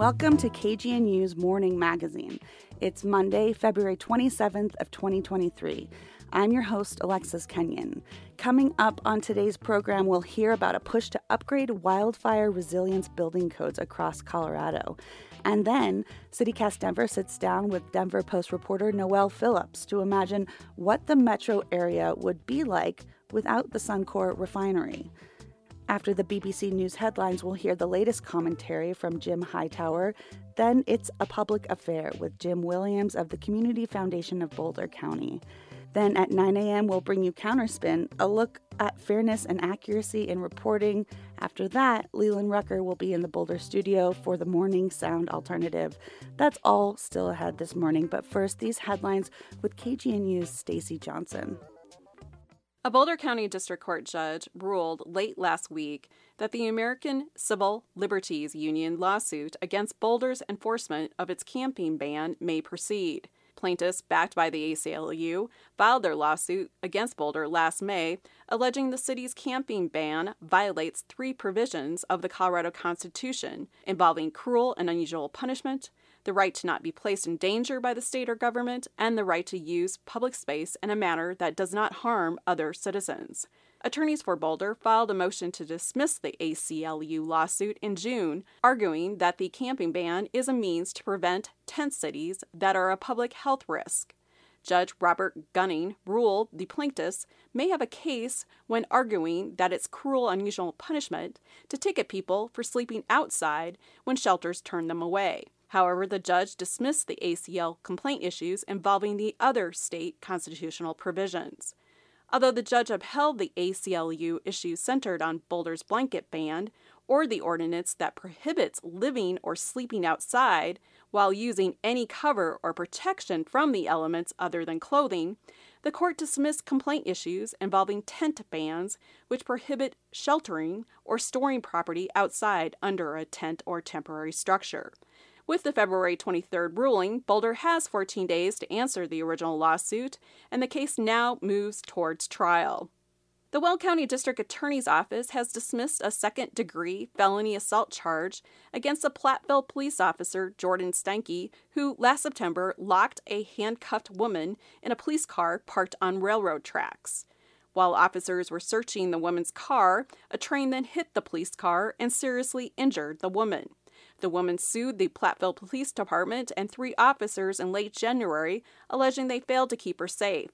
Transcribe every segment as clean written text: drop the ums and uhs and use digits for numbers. Welcome to KGNU's Morning Magazine. It's Monday, February 27th of 2023. I'm your host, Alexis Kenyon. Coming up on today's program, we'll hear about a push to upgrade wildfire resilience building codes across Colorado. And then, CityCast Denver sits down with Denver Post reporter Noelle Phillips to imagine what the metro area would be like without the Suncor refinery. After the BBC News headlines, we'll hear the latest commentary from Jim Hightower. Then it's A Public Affair with Jim Williams of the Community Foundation of Boulder County. Then at 9 a.m., we'll bring you Counterspin, a look at fairness and accuracy in reporting. After that, Leland Rucker will be in the Boulder studio for the Morning Sound Alternative. That's all still ahead this morning, but first, these headlines with KGNU's Stacey Johnson. A Boulder County District Court judge ruled late last week that the American Civil Liberties Union lawsuit against Boulder's enforcement of its camping ban may proceed. Plaintiffs, backed by the ACLU, filed their lawsuit against Boulder last May, alleging the city's camping ban violates three provisions of the Colorado Constitution involving cruel and unusual punishment, the right to not be placed in danger by the state or government, and the right to use public space in a manner that does not harm other citizens. Attorneys for Boulder filed a motion to dismiss the ACLU lawsuit in June, arguing that the camping ban is a means to prevent tent cities that are a public health risk. Judge Robert Gunning ruled the plaintiffs may have a case when arguing that it's cruel, unusual punishment to ticket people for sleeping outside when shelters turn them away. However, the judge dismissed the ACL complaint issues involving the other state constitutional provisions. Although the judge upheld the ACLU issues centered on Boulder's blanket ban or the ordinance that prohibits living or sleeping outside while using any cover or protection from the elements other than clothing, the court dismissed complaint issues involving tent bans, which prohibit sheltering or storing property outside under a tent or temporary structure. With the February 23rd ruling, Boulder has 14 days to answer the original lawsuit, and the case now moves towards trial. The Weld County District Attorney's Office has dismissed a second-degree felony assault charge against a Platteville police officer, Jordan Steinke, who last September locked a handcuffed woman in a police car parked on railroad tracks. While officers were searching the woman's car, a train then hit the police car and seriously injured the woman. The woman sued the Platteville Police Department and three officers in late January, alleging they failed to keep her safe.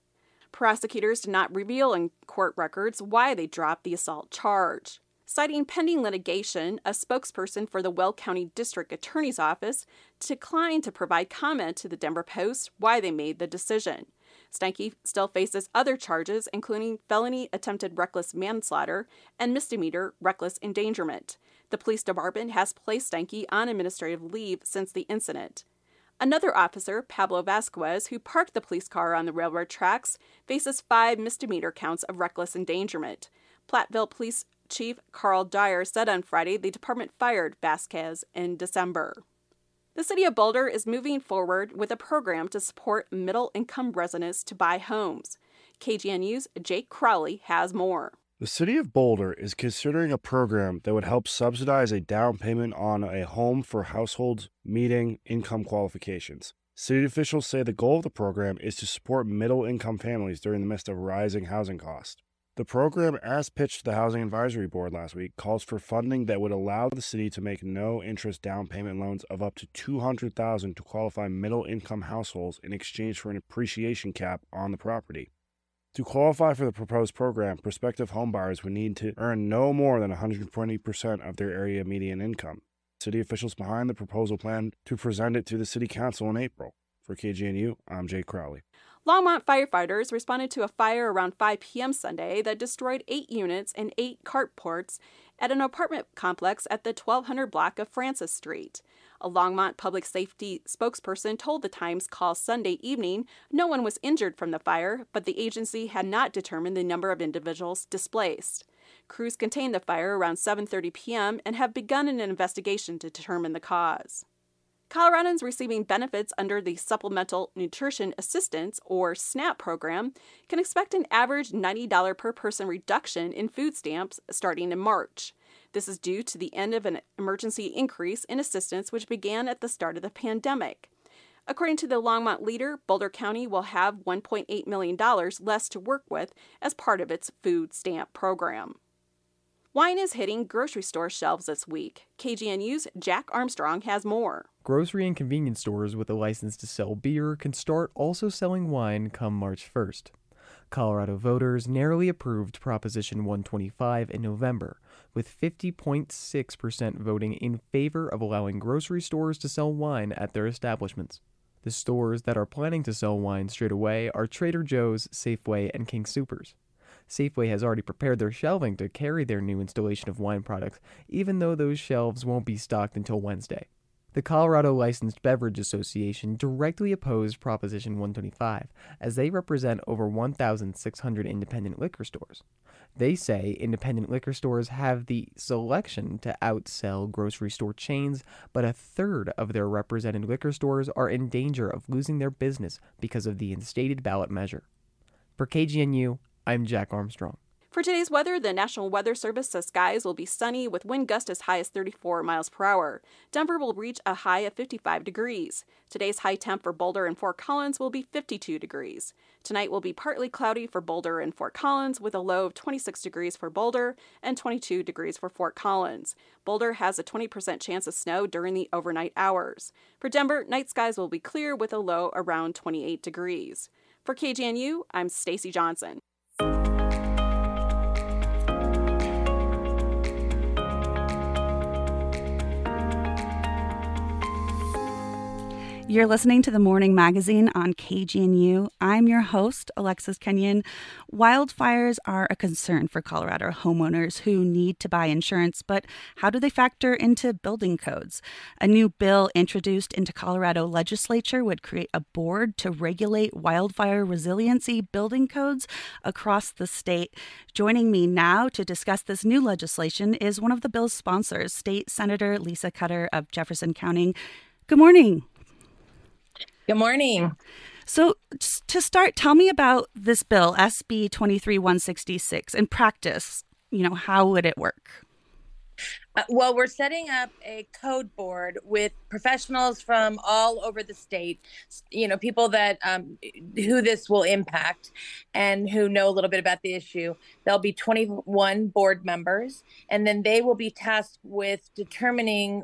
Prosecutors did not reveal in court records why they dropped the assault charge. Citing pending litigation, a spokesperson for the Weld County District Attorney's Office declined to provide comment to the Denver Post why they made the decision. Steinke still faces other charges, including felony attempted reckless manslaughter and misdemeanor reckless endangerment. The police department has placed Steinke on administrative leave since the incident. Another officer, Pablo Vasquez, who parked the police car on the railroad tracks, faces 5 misdemeanor counts of reckless endangerment. Platteville Police Chief Carl Dyer said on Friday the department fired Vasquez in December. The City of Boulder is moving forward with a program to support middle-income residents to buy homes. KGNU's Jake Crowley has more. The City of Boulder is considering a program that would help subsidize a down payment on a home for households meeting income qualifications. City officials say the goal of the program is to support middle-income families during the midst of rising housing costs. The program, as pitched to the Housing Advisory Board last week, calls for funding that would allow the city to make no-interest down payment loans of up to $200,000 to qualify middle-income households in exchange for an appreciation cap on the property. To qualify for the proposed program, prospective homebuyers would need to earn no more than 120% of their area median income. City officials behind the proposal plan to present it to the City Council in April. For KGNU, I'm Jake Crowley. Longmont firefighters responded to a fire around 5 p.m. Sunday that destroyed 8 units and 8 carports at an apartment complex at the 1200 block of Francis Street. A Longmont public safety spokesperson told the Times Call Sunday evening no one was injured from the fire, but the agency had not determined the number of individuals displaced. Crews contained the fire around 7:30 p.m. and have begun an investigation to determine the cause. Coloradans receiving benefits under the Supplemental Nutrition Assistance, or SNAP, program can expect an average $90 per person reduction in food stamps starting in March. This is due to the end of an emergency increase in assistance which began at the start of the pandemic. According to the Longmont leader, Boulder County will have $1.8 million less to work with as part of its food stamp program. Wine is hitting grocery store shelves this week. KGNU's Jack Armstrong has more. Grocery and convenience stores with a license to sell beer can start also selling wine come March 1st. Colorado voters narrowly approved Proposition 125 in November, with 50.6% voting in favor of allowing grocery stores to sell wine at their establishments. The stores that are planning to sell wine straight away are Trader Joe's, Safeway, and King Soopers. Safeway has already prepared their shelving to carry their new installation of wine products, even though those shelves won't be stocked until Wednesday. The Colorado Licensed Beverage Association directly opposed Proposition 125, as they represent over 1,600 independent liquor stores. They say independent liquor stores have the selection to outsell grocery store chains, but a third of their represented liquor stores are in danger of losing their business because of the instated ballot measure. For KGNU, I'm Jack Armstrong. For today's weather, the National Weather Service says skies will be sunny with wind gusts as high as 34 miles per hour. Denver will reach a high of 55 degrees. Today's high temp for Boulder and Fort Collins will be 52 degrees. Tonight will be partly cloudy for Boulder and Fort Collins with a low of 26 degrees for Boulder and 22 degrees for Fort Collins. Boulder has a 20% chance of snow during the overnight hours. For Denver, night skies will be clear with a low around 28 degrees. For KGNU, I'm Stacey Johnson. You're listening to The Morning Magazine on KGNU. I'm your host, Alexis Kenyon. Wildfires are a concern for Colorado homeowners who need to buy insurance, but how do they factor into building codes? A new bill introduced into Colorado legislature would create a board to regulate wildfire resiliency building codes across the state. Joining me now to discuss this new legislation is one of the bill's sponsors, State Senator Lisa Cutter of Jefferson County. Good morning. Good morning. So to start, tell me about this bill, SB 23166. In practice, how would it work? Well, we're setting up a code board with professionals from all over the state, people that who this will impact and who know a little bit about the issue. There'll be 21 board members, and then they will be tasked with determining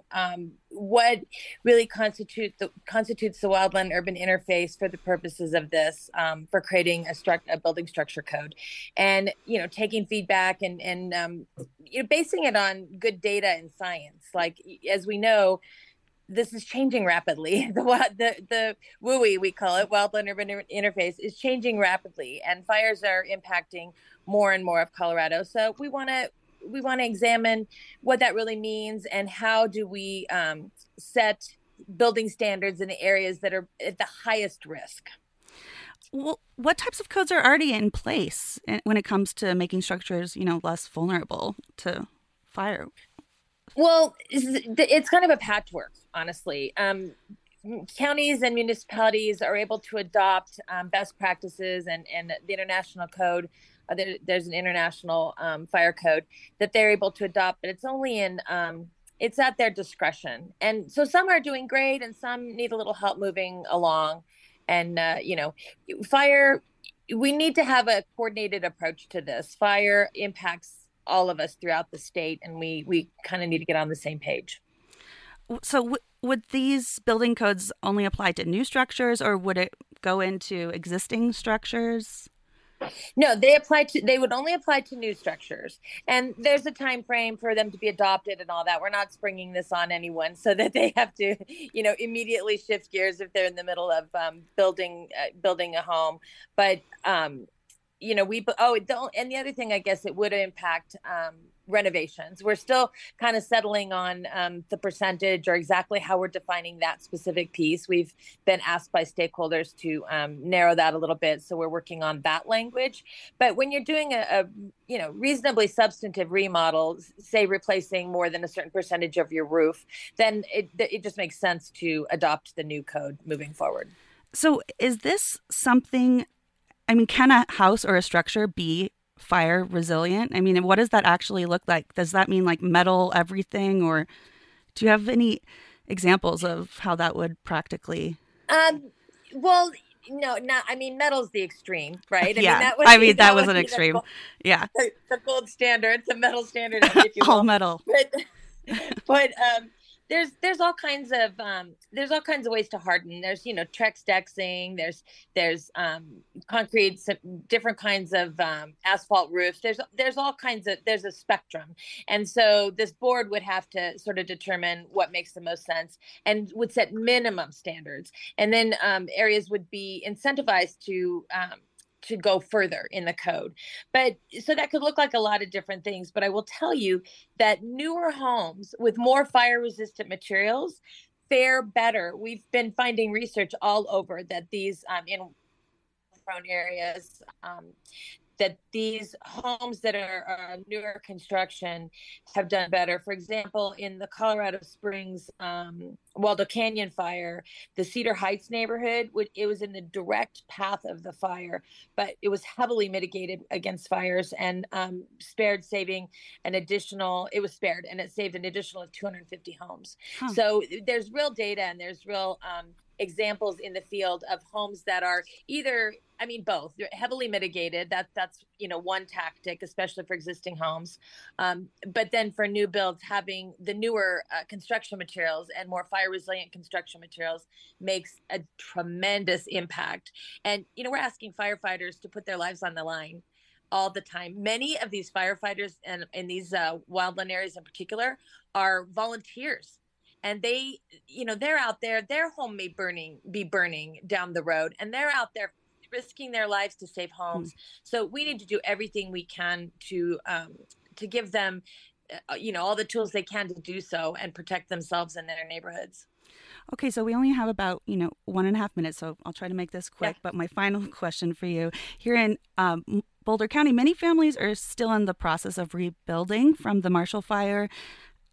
what really constitutes the Wildland Urban Interface for the purposes of this, for creating a building structure code, and taking feedback and basing it on good data and science. Like, as we know, this is changing rapidly. The WUI, we call it, Wildland Urban Interface, is changing rapidly, and fires are impacting more and more of Colorado. So we want to examine what that really means and how do we set building standards in the areas that are at the highest risk. Well, what types of codes are already in place when it comes to making structures, less vulnerable to fire? Well, it's kind of a patchwork, honestly. Counties and municipalities are able to adopt best practices and the international code. There's an international fire code that they're able to adopt, but it's only it's at their discretion. And so some are doing great and some need a little help moving along. And, fire, we need to have a coordinated approach to this. Fire impacts all of us throughout the state, and we kind of need to get on the same page. So would these building codes only apply to new structures, or would it go into existing structures? No, they would only apply to new structures, and there's a time frame for them to be adopted and all that. We're not springing this on anyone so that they have to, immediately shift gears if they're in the middle of building a home. But and the other thing, I guess, it would impact renovations. We're still kind of settling on the percentage or exactly how we're defining that specific piece. We've been asked by stakeholders to narrow that a little bit, so we're working on that language. But when you're doing a reasonably substantive remodel, say replacing more than a certain percentage of your roof, then it just makes sense to adopt the new code moving forward. So is this something? Can a house or a structure be fire resilient? I mean, what does that actually look like? Does that mean like metal everything, or do you have any examples of how that would practically? Well, no, not. I mean, metal's the extreme, right? I mean, that was an extreme. The gold standard, the metal standard. If you all metal. But there's all kinds of ways to harden. There's Trex dexing. There's concrete, different kinds of asphalt roofs. There's a spectrum, and so this board would have to sort of determine what makes the most sense and would set minimum standards, and then areas would be incentivized to go further in the code. But so that could look like a lot of different things, but I will tell you that newer homes with more fire resistant materials fare better. We've been finding research all over that these in prone areas, that these homes that are newer construction have done better. For example, in the Colorado Springs Waldo Canyon fire, the Cedar Heights neighborhood, it was in the direct path of the fire, but it was heavily mitigated against fires and it saved an additional 250 homes. Huh. So there's real data and there's real examples in the field of homes that are both. They're heavily mitigated. That's one tactic, especially for existing homes. But then for new builds, having the newer construction materials and more fire resilient construction materials makes a tremendous impact. And, we're asking firefighters to put their lives on the line all the time. Many of these firefighters and in these wildland areas in particular are volunteers. And they, they're out there, their home may be burning down the road, and they're out there risking their lives to save homes. So we need to do everything we can to give them, all the tools they can to do so and protect themselves and their neighborhoods. Okay, so we only have about, 1.5 minutes, so I'll try to make this quick. Yeah. But my final question for you, here in Boulder County, many families are still in the process of rebuilding from the Marshall Fire.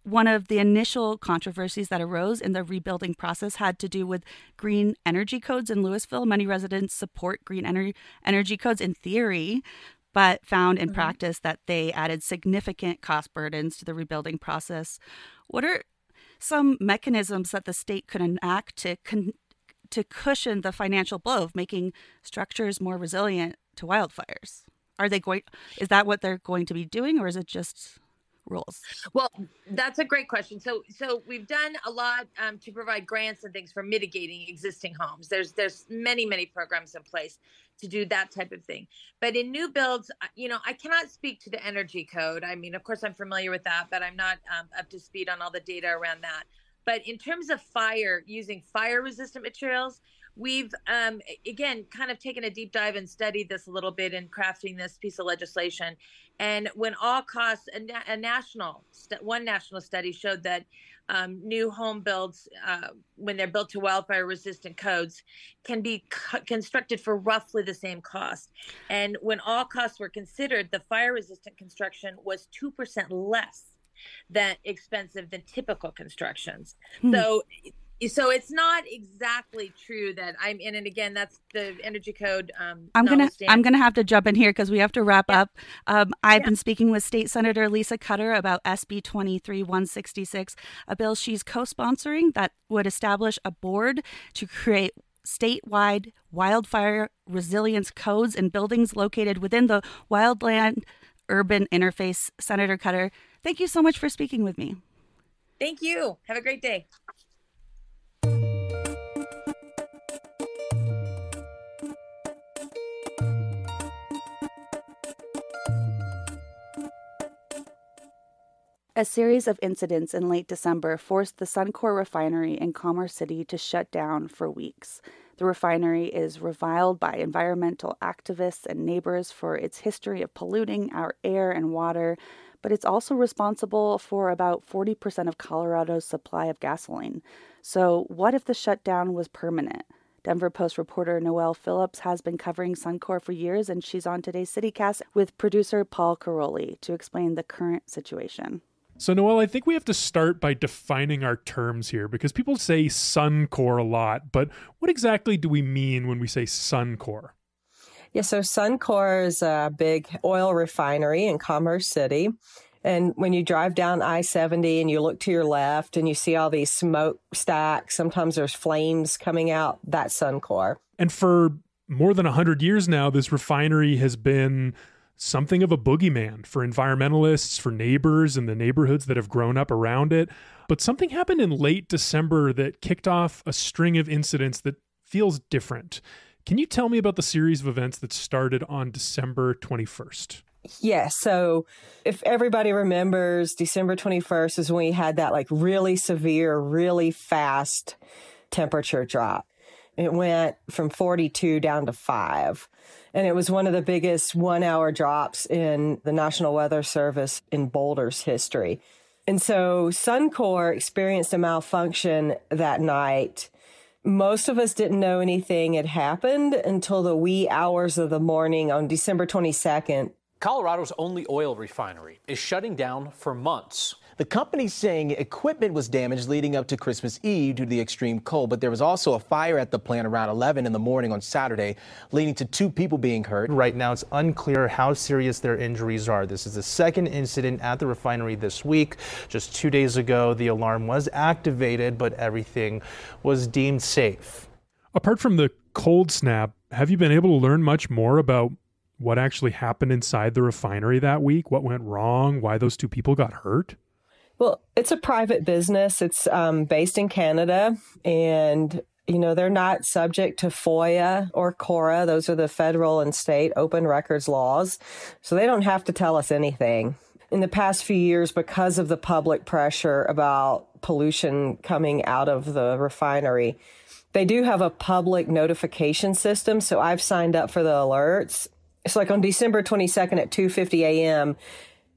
One of the initial controversies that arose in the rebuilding process had to do with green energy codes in Louisville. Many residents support green energy codes in theory, but found in practice that they added significant cost burdens to the rebuilding process. What are some mechanisms that the state could enact to cushion the financial blow of making structures more resilient to wildfires? Is that what they're going to be doing, or is it just rules? Well, that's a great question. So we've done a lot to provide grants and things for mitigating existing homes. There's many programs in place to do that type of thing. But in new builds, I cannot speak to the energy code. I mean, of course, I'm familiar with that, but I'm not up to speed on all the data around that. But in terms of fire, using fire-resistant materials, we've, again, kind of taken a deep dive and studied this a little bit in crafting this piece of legislation. And when all costs, one national study showed that new home builds, when they're built to wildfire-resistant codes, can be constructed for roughly the same cost. And when all costs were considered, the fire-resistant construction was 2% less than expensive than typical constructions. So it's not exactly true that I'm in, and again, that's the energy code. I'm gonna have to jump in here because we have to wrap up. I've been speaking with State Senator Lisa Cutter about SB 23166, a bill she's co-sponsoring that would establish a board to create statewide wildfire resilience codes in buildings located within the Wildland Urban Interface. Senator Cutter, thank you so much for speaking with me. Thank you. Have a great day. A series of incidents in late December forced the Suncor refinery in Commerce City to shut down for weeks. The refinery is reviled by environmental activists and neighbors for its history of polluting our air and water, but it's also responsible for about 40% of Colorado's supply of gasoline. So what if the shutdown was permanent? Denver Post reporter Noelle Phillips has been covering Suncor for years, and she's on today's CityCast with producer Paul Caroli to explain the current situation. So, Noelle, I think we have to start by defining our terms here, because people say Suncor a lot, but what exactly do we mean when we say Suncor? Yeah, so Suncor is a big oil refinery in Commerce City. And when you drive down I-70 and you look to your left and you see all these smoke stacks, sometimes there's flames coming out, that's Suncor. And for more than 100 years now, this refinery has been something of a boogeyman for environmentalists, for neighbors, and the neighborhoods that have grown up around it. But something happened in late December that kicked off a string of incidents that feels different. Can you tell me about the series of events that started on December 21st? Yes. So if everybody remembers, December 21st is when we had that like really severe, really fast temperature drop. It went from 42 down to 5. And it was one of the biggest 1-hour drops in the National Weather Service in Boulder's history. And so Suncor experienced a malfunction that night. Most of us didn't know anything had happened until the wee hours of the morning on December 22nd. Colorado's only oil refinery is shutting down for months. The company's saying equipment was damaged leading up to Christmas Eve due to the extreme cold, but there was also a fire at the plant around 11 in the morning on Saturday, leading to 2 people being hurt. Right now, it's unclear how serious their injuries are. This is the second incident at the refinery this week. Just 2 days ago, the alarm was activated, but everything was deemed safe. Apart from the cold snap, have you been able to learn much more about what actually happened inside the refinery that week? What went wrong? Why those 2 people got hurt? Well, it's a private business. It's based in Canada, and you know they're not subject to FOIA or CORA. Those are the federal and state open records laws, so they don't have to tell us anything. In the past few years, because of the public pressure about pollution coming out of the refinery, they do have a public notification system, so I've signed up for the alerts. It's like on December 22nd at 2:50 a.m.,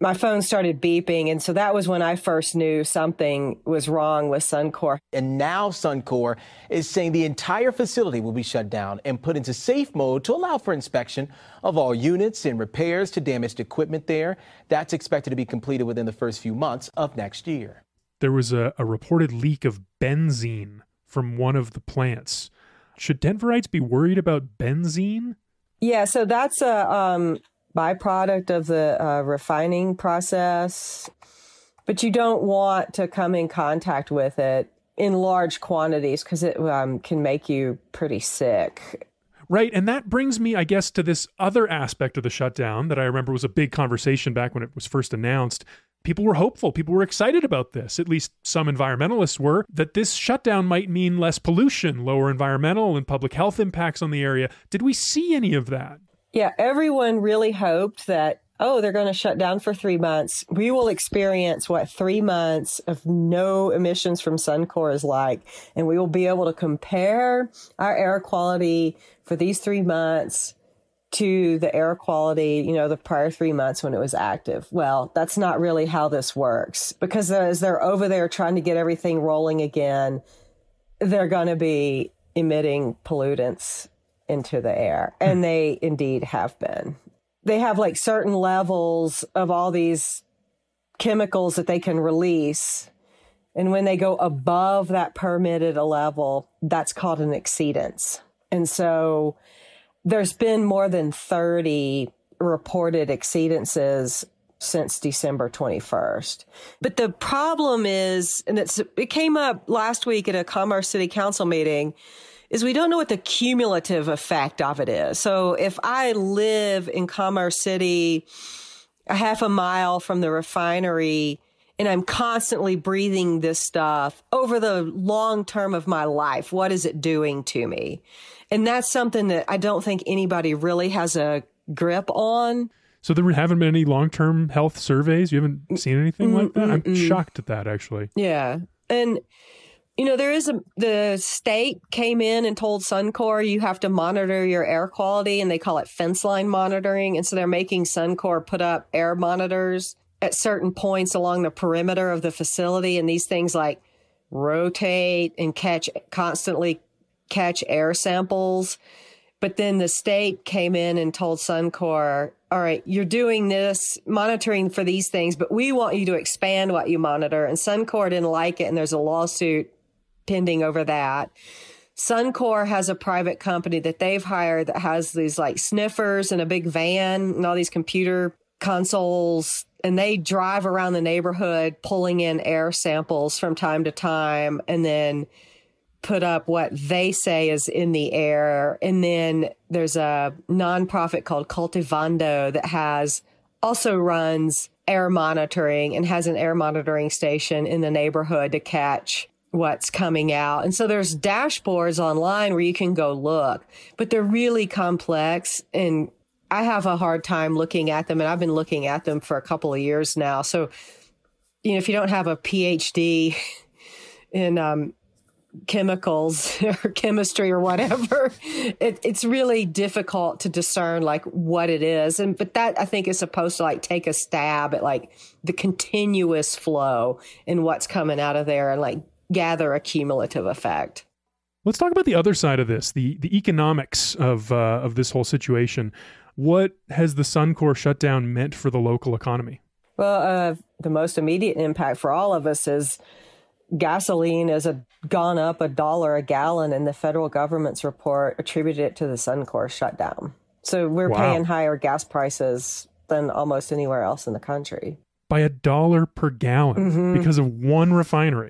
my phone started beeping, and so that was when I first knew something was wrong with Suncor. And now Suncor is saying the entire facility will be shut down and put into safe mode to allow for inspection of all units and repairs to damaged equipment there. That's expected to be completed within the first few months of next year. There was a reported leak of benzene from one of the plants. Should Denverites be worried about benzene? Yeah, so that's a byproduct of the refining process, but you don't want to come in contact with it in large quantities because it can make you pretty sick. Right. And that brings me, I guess, to this other aspect of the shutdown that I remember was a big conversation back when it was first announced. People were hopeful. People were excited about this. At least some environmentalists were, that this shutdown might mean less pollution, lower environmental and public health impacts on the area. Did we see any of that? Yeah, everyone really hoped that, they're going to shut down for 3 months. We will experience what 3 months of no emissions from Suncor is like, and we will be able to compare our air quality for these 3 months to the air quality, the prior 3 months when it was active. Well, that's not really how this works, because as they're over there trying to get everything rolling again, they're going to be emitting pollutants into the air. And they indeed have been. They have like certain levels of all these chemicals that they can release. And when they go above that permitted level, that's called an exceedance. And so there's been more than 30 reported exceedances since December 21st. But the problem is, and it came up last week at a Commerce City Council meeting, is we don't know what the cumulative effect of it is. So if I live in Commerce City, a half a mile from the refinery, and I'm constantly breathing this stuff over the long term of my life, what is it doing to me? And that's something that I don't think anybody really has a grip on. So there haven't been any long-term health surveys? You haven't seen anything like that? I'm shocked at that, actually. Yeah. And there is the state came in and told Suncor you have to monitor your air quality, and they call it fence line monitoring. And so they're making Suncor put up air monitors at certain points along the perimeter of the facility. And these things like rotate and constantly catch air samples. But then the state came in and told Suncor, all right, you're doing this monitoring for these things, but we want you to expand what you monitor. And Suncor didn't like it. And there's a lawsuit pending over that. Suncor has a private company that they've hired that has these like sniffers and a big van and all these computer consoles, and they drive around the neighborhood pulling in air samples from time to time and then put up what they say is in the air. And then there's a nonprofit called Cultivando that has also runs air monitoring and has an air monitoring station in the neighborhood to catch what's coming out. And so there's dashboards online where you can go look, but they're really complex and I have a hard time looking at them, and I've been looking at them for a couple of years now. So, you know, if you don't have a PhD in chemicals or chemistry or whatever, it's really difficult to discern like what it is. And but that I think is supposed to like take a stab at like the continuous flow and what's coming out of there and like gather a cumulative effect. Let's talk about the other side of this, the economics of this whole situation. What has the Suncor shutdown meant for the local economy? Well, the most immediate impact for all of us is gasoline has gone up $1 a gallon, and the federal government's report attributed it to the Suncor shutdown. So we're paying higher gas prices than almost anywhere else in the country. By $1 per gallon because of one refinery.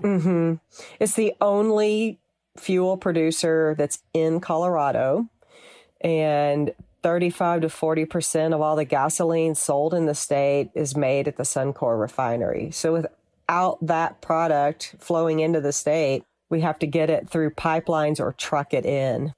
It's the only fuel producer that's in Colorado, and 35 to 40% of all the gasoline sold in the state is made at the Suncor refinery. So without that product flowing into the state, we have to get it through pipelines or truck it in.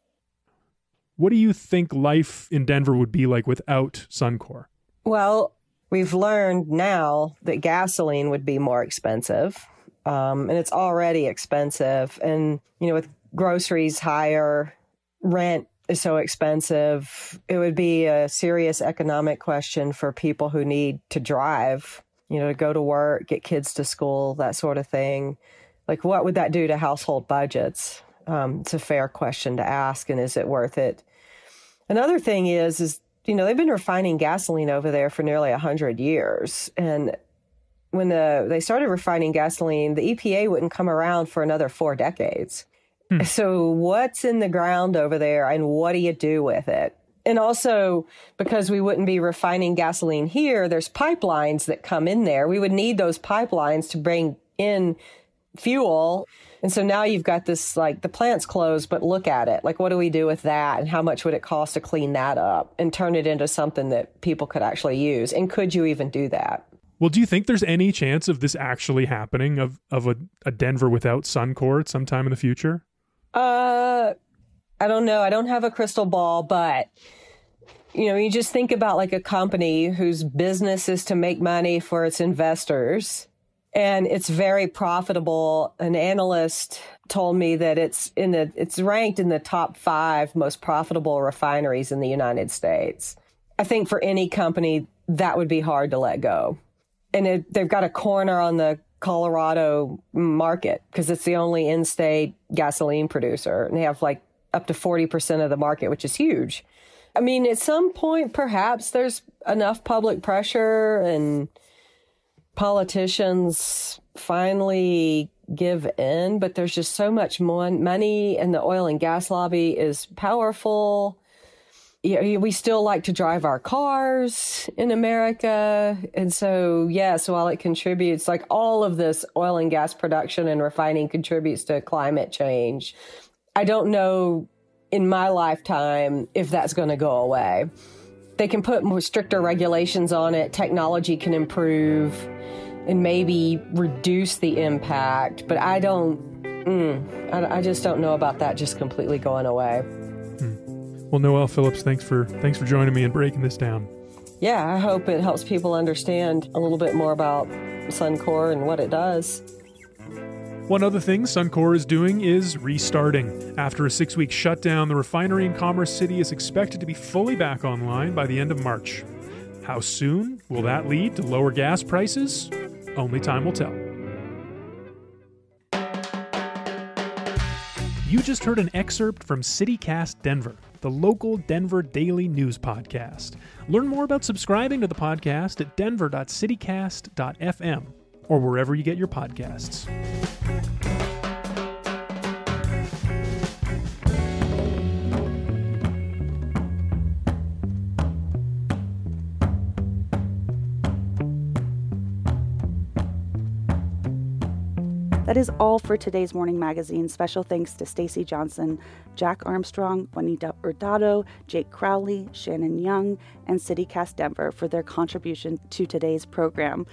What do you think life in Denver would be like without Suncor? Well, we've learned now that gasoline would be more expensive. And it's already expensive. And, you know, with groceries higher, rent is so expensive. It would be a serious economic question for people who need to drive, you know, to go to work, get kids to school, that sort of thing. Like, what would that do to household budgets? It's a fair question to ask. And is it worth it? Another thing is, you know, they've been refining gasoline over there for nearly 100 years. And when they started refining gasoline, the EPA wouldn't come around for another 4 decades. So what's in the ground over there and what do you do with it? And also, because we wouldn't be refining gasoline here, there's pipelines that come in there. We would need those pipelines to bring in fuel. And so now you've got this, like, the plant's closed, but look at it. Like, what do we do with that? And how much would it cost to clean that up and turn it into something that people could actually use? And could you even do that? Well, do you think there's any chance of this actually happening, of a Denver without Suncor sometime in the future? I don't know. I don't have a crystal ball, but, you know, you just think about like a company whose business is to make money for its investors, and it's very profitable. An analyst told me that it's ranked in the top 5 most profitable refineries in the United States. I think for any company, that would be hard to let go. And they've got a corner on the Colorado market because it's the only in-state gasoline producer. And they have like up to 40% of the market, which is huge. I mean, at some point, perhaps there's enough public pressure and politicians finally give in. But there's just so much money, and the oil and gas lobby is powerful. We still like to drive our cars in America. And so, yes, while it contributes, like all of this oil and gas production and refining contributes to climate change, I don't know in my lifetime if that's going to go away. They can put more stricter regulations on it. Technology can improve and maybe reduce the impact. But I don't, I just don't know about that just completely going away. Well, Noelle Phillips, thanks for joining me and breaking this down. Yeah, I hope it helps people understand a little bit more about Suncor and what it does. One other thing Suncor is doing is restarting. After a 6-week shutdown, the refinery in Commerce City is expected to be fully back online by the end of March. How soon will that lead to lower gas prices? Only time will tell. You just heard an excerpt from CityCast Denver, the local Denver daily news podcast. Learn more about subscribing to the podcast at denver.citycast.fm or wherever you get your podcasts. That is all for today's Morning Magazine. Special thanks to Stacey Johnson, Jack Armstrong, Juanita Hurtado, Jake Crowley, Shannon Young, and CityCast Denver for their contribution to today's program.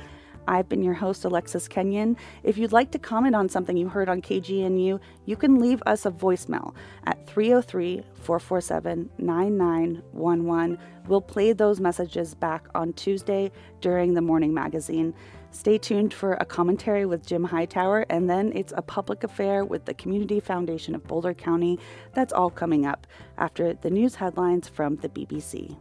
I've been your host, Alexis Kenyon. If you'd like to comment on something you heard on KGNU, you can leave us a voicemail at 303-447-9911. We'll play those messages back on Tuesday during the Morning Magazine. Stay tuned for a commentary with Jim Hightower, and then it's a public affair with the Community Foundation of Boulder County. That's all coming up after the news headlines from the BBC.